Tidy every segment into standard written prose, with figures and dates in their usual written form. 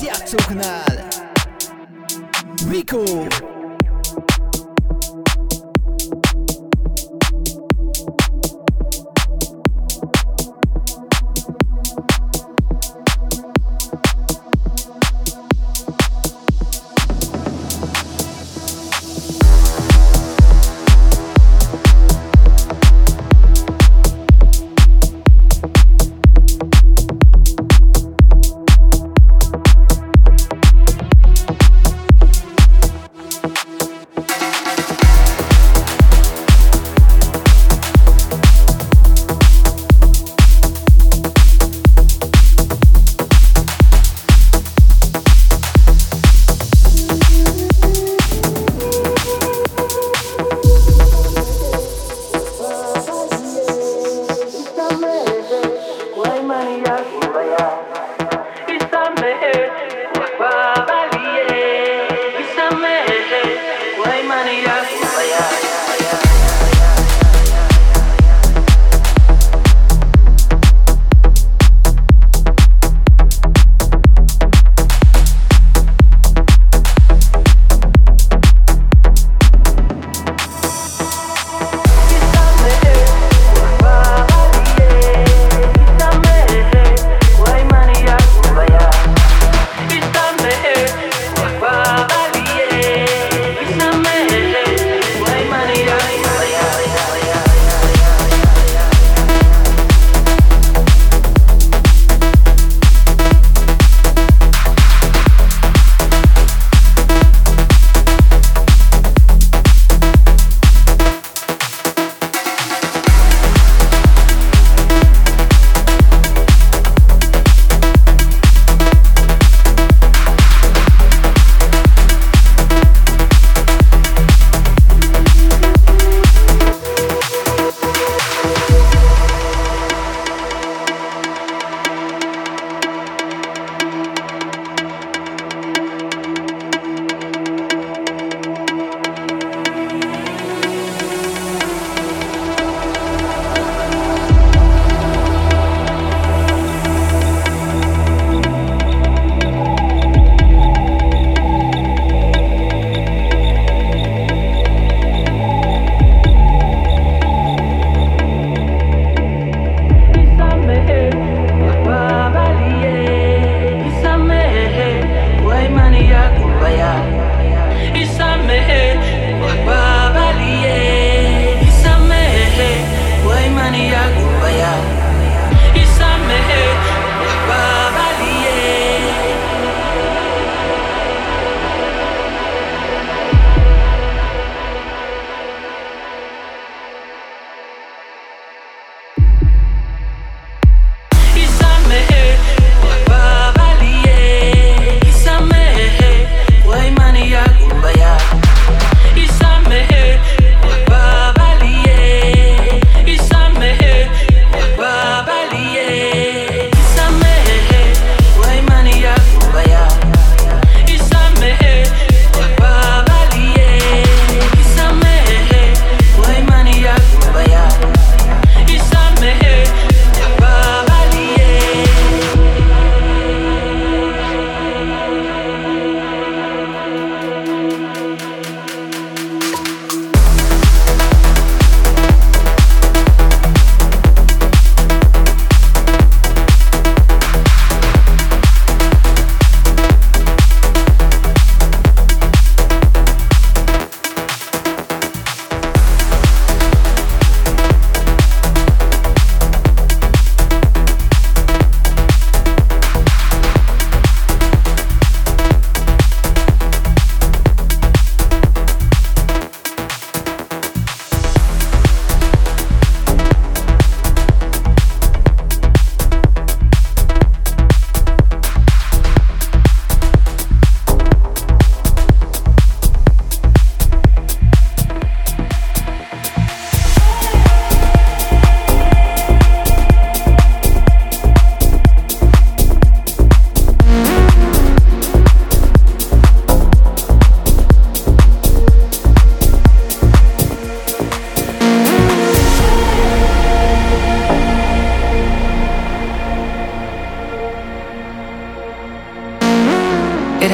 az játszóknál Veeco.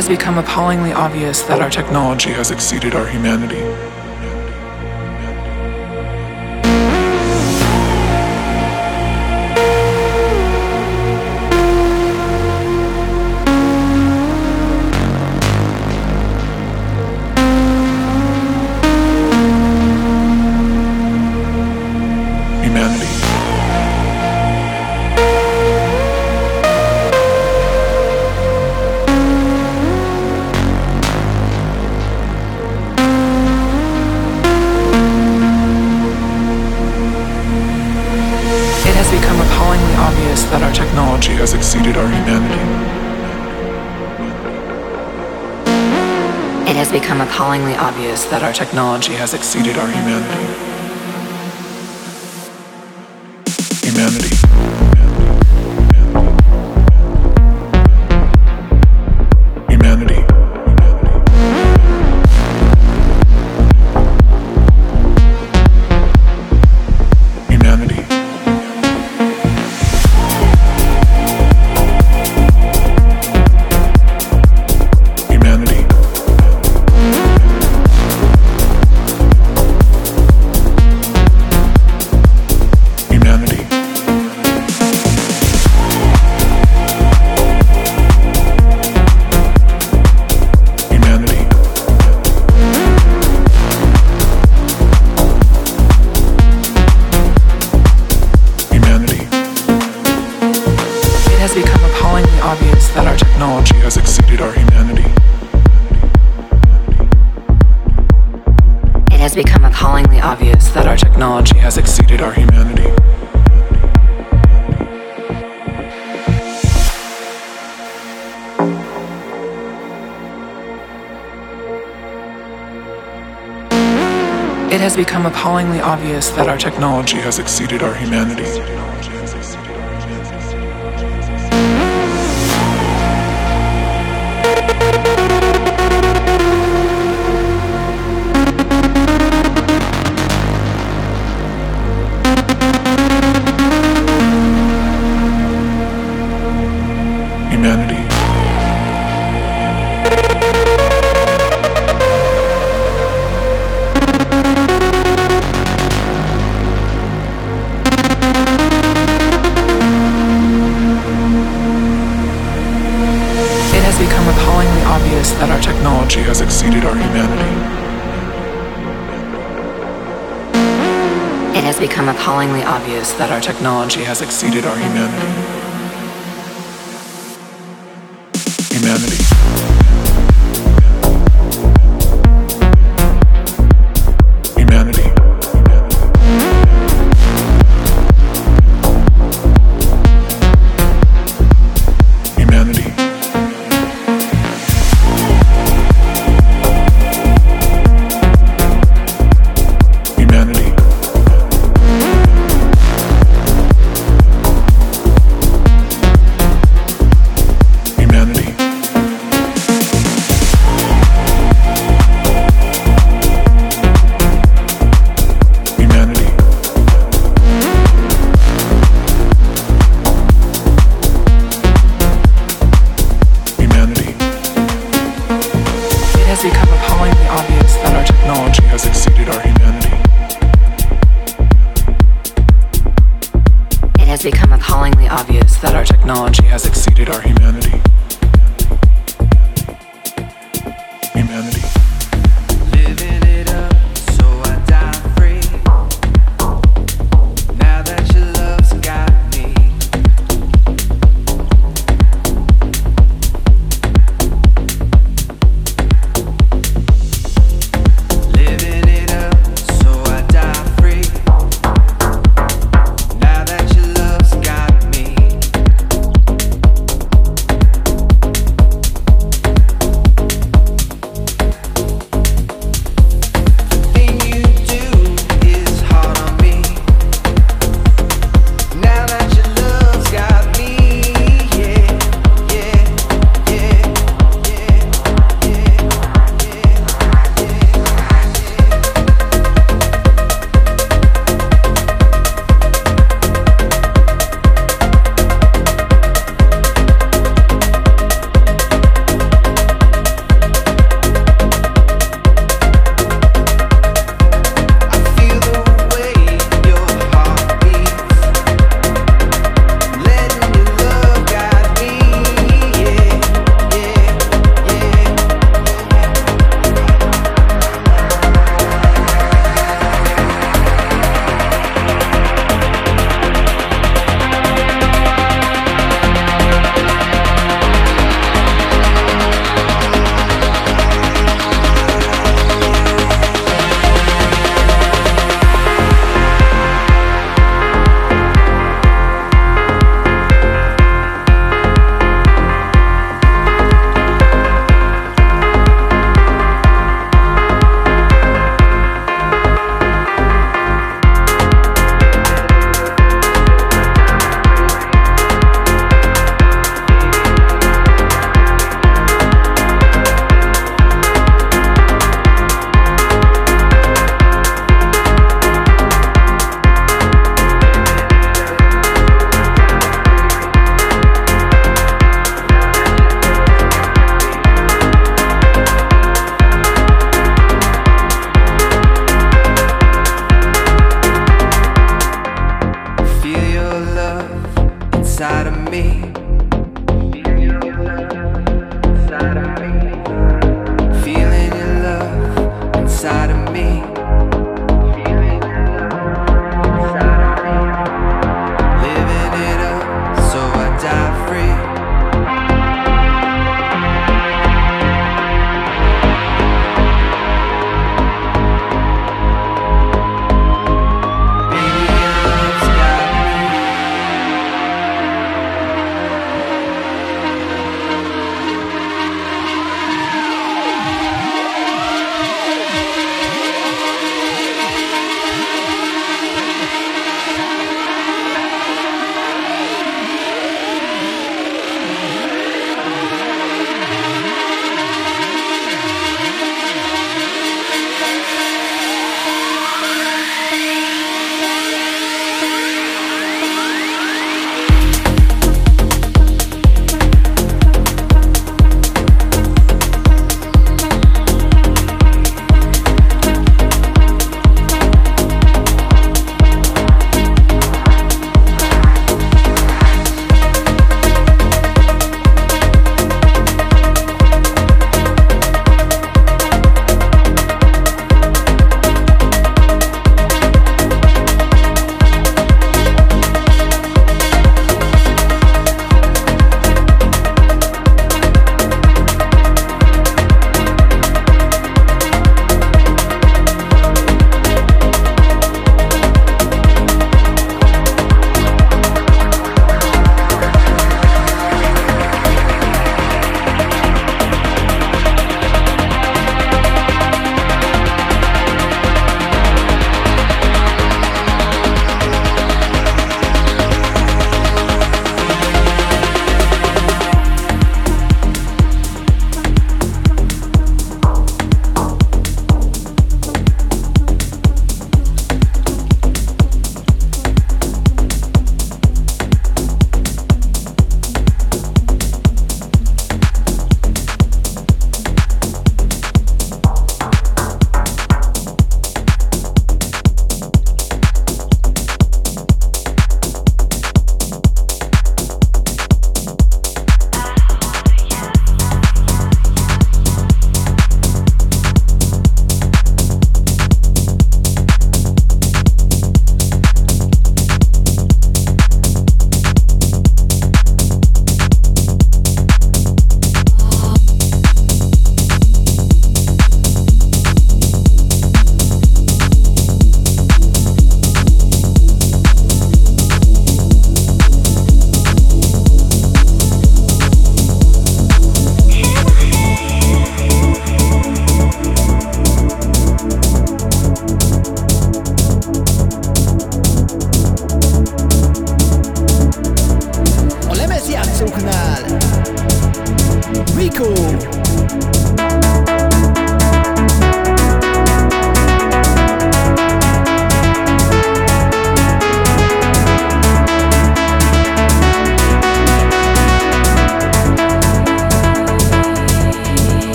has become appallingly obvious that our technology has exceeded our humanity. Appallingly obvious that our technology has exceeded our humanity. It has become appallingly obvious that our technology has exceeded our humanity. Appallingly obvious that our technology has exceeded our humanity.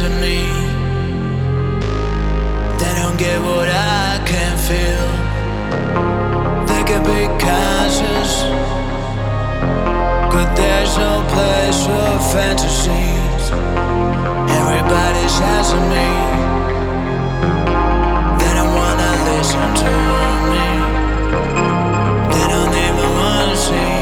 there's a need. They don't get what I can feel. They can be conscious, but there's no place for fantasies. Everybody's has a need. They don't wanna listen to me. They don't even wanna see.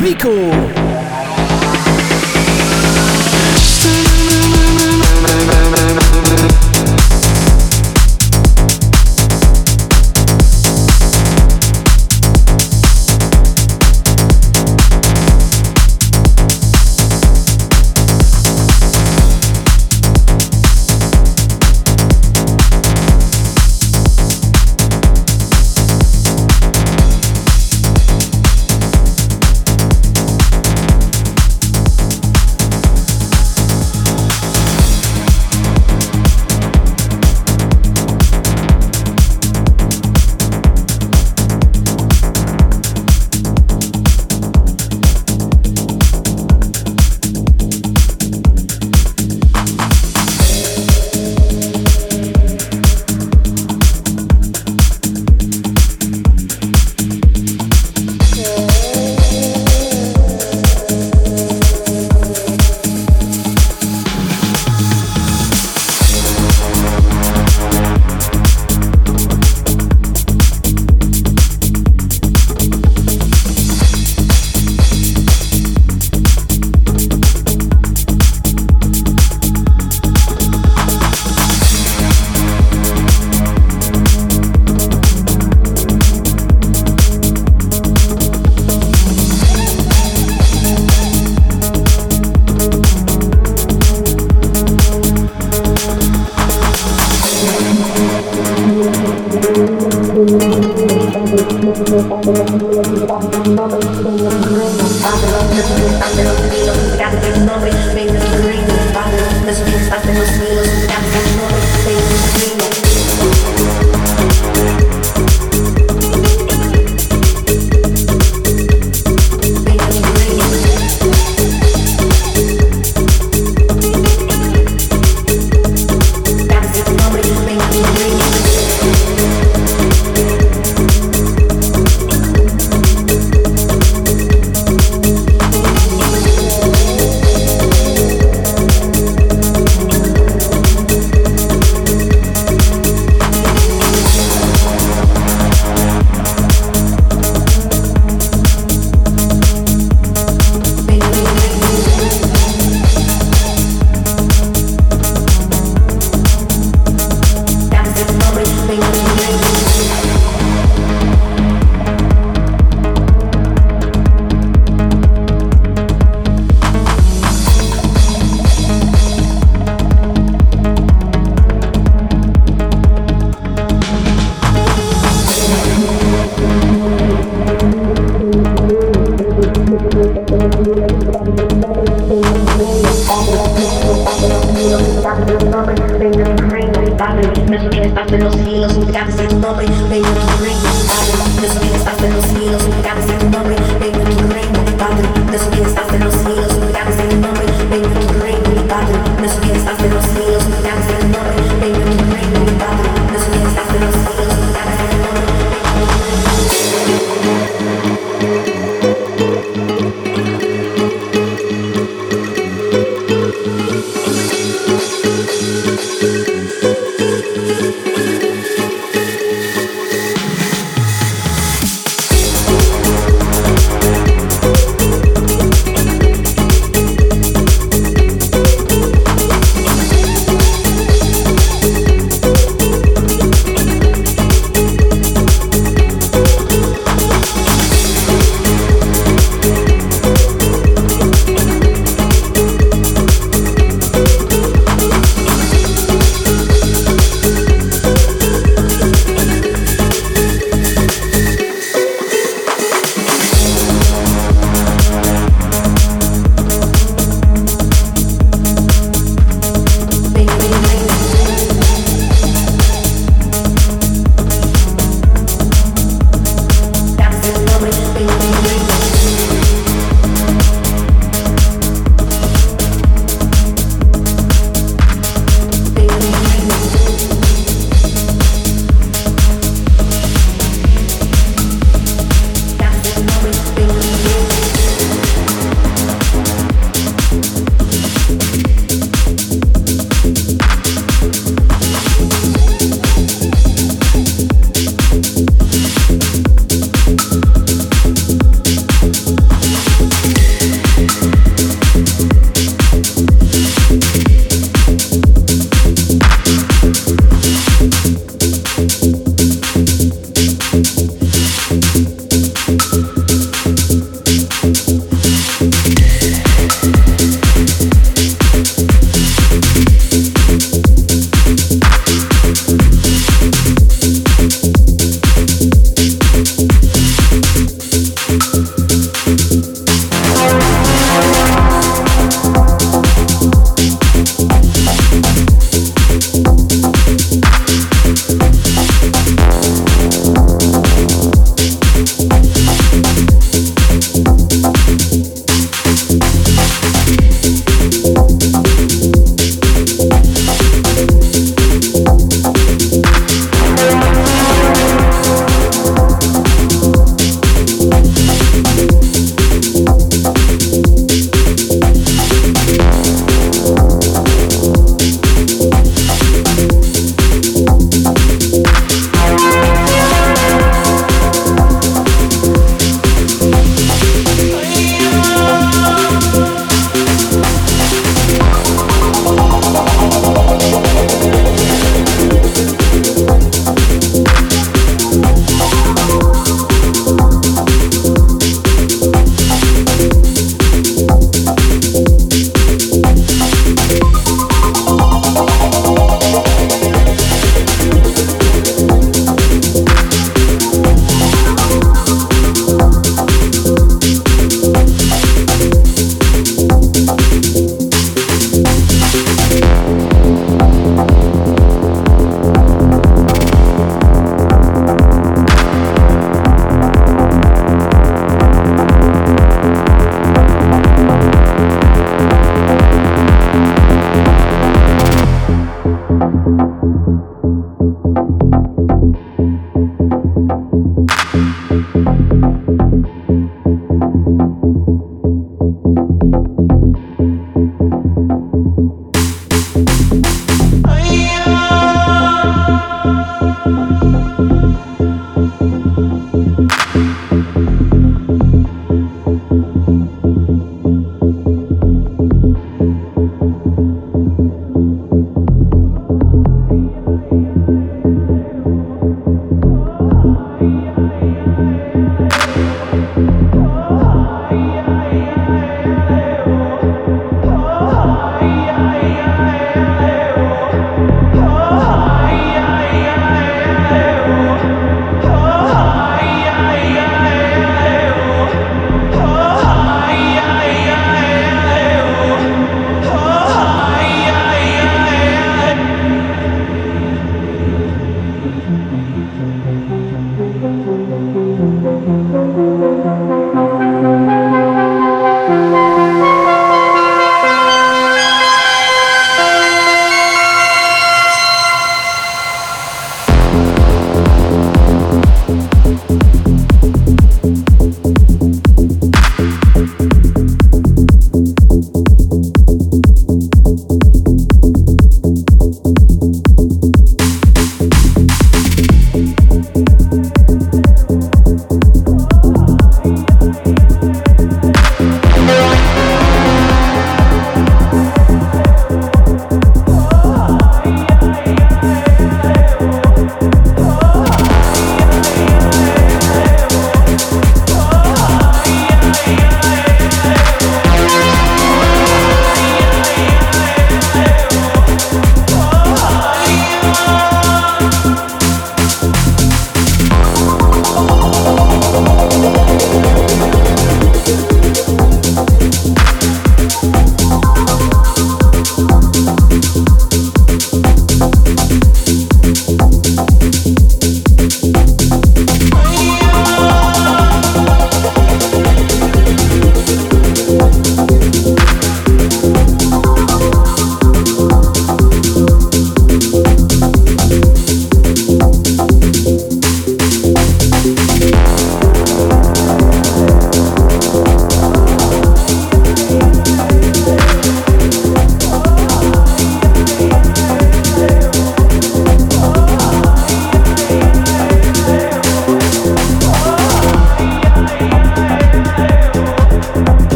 Veeco.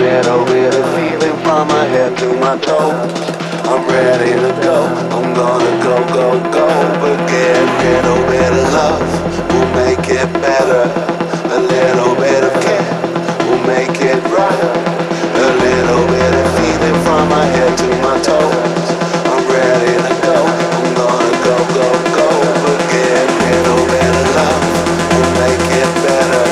that a little feeling from my head to my toes. I'm ready to go, I'm gonna go, go, go. But get a little bit of love will make it better. A little bit of care will make it brighter. A little bit of feeling from my head to my toes. I'm ready to go, I'm gonna go, go, go. But get a little bit of love will make it better.